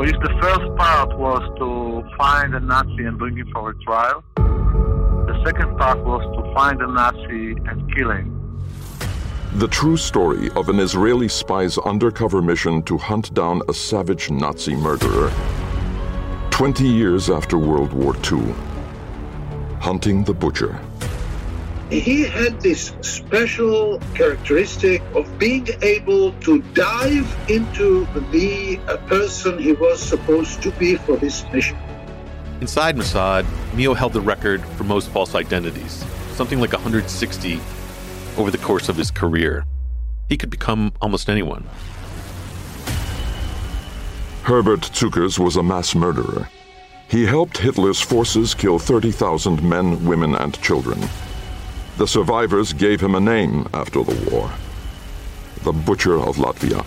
So if the first part was to find a Nazi and bring him for a trial, the second part was to find a Nazi and kill him. The true story of an Israeli spy's undercover mission to hunt down a savage Nazi murderer. 20 years after World War II, hunting the butcher. He had this special characteristic of being able to dive into the person he was supposed to be for this mission. Inside Mossad, Mio held the record for most false identities, something like 160 over the course of his career. He could become almost anyone. Herbert Zucker was a mass murderer. He helped Hitler's forces kill 30,000 men, women, and children. The survivors gave him a name after the war, the Butcher of Latvia.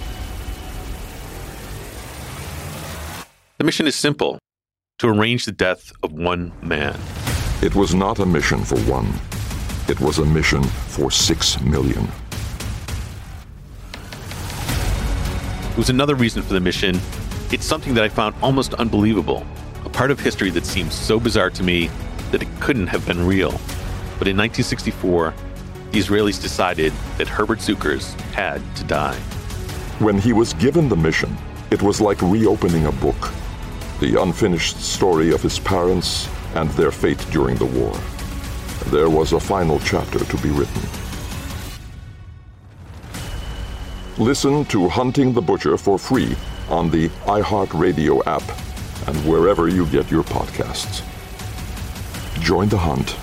The mission is simple, to arrange the death of one man. It was not a mission for one. It was a mission for 6 million. It was another reason for the mission. It's something that I found almost unbelievable, a part of history that seems so bizarre to me that it couldn't have been real. But in 1964, the Israelis decided that Herbert Zucker had to die. When he was given the mission, it was like reopening a book, the unfinished story of his parents and their fate during the war. There was a final chapter to be written. Listen to Hunting the Butcher for free on the iHeartRadio app and wherever you get your podcasts. Join the hunt.